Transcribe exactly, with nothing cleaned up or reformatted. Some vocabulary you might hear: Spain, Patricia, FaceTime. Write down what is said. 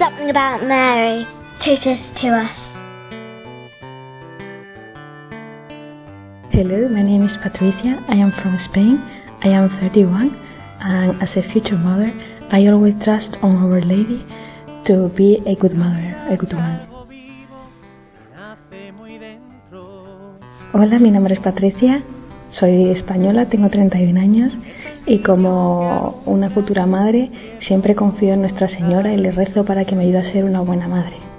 something about Mary tutors to us. Hello, my name is Patricia. I am from Spain. I am thirty-one, and as a future mother, I always trust on Our Lady to be a good mother, a good one. Hola, mi nombre es Patricia, soy española, tengo treinta y uno años y como una futura madre siempre confío en Nuestra Señora y le rezo para que me ayude a ser una buena madre.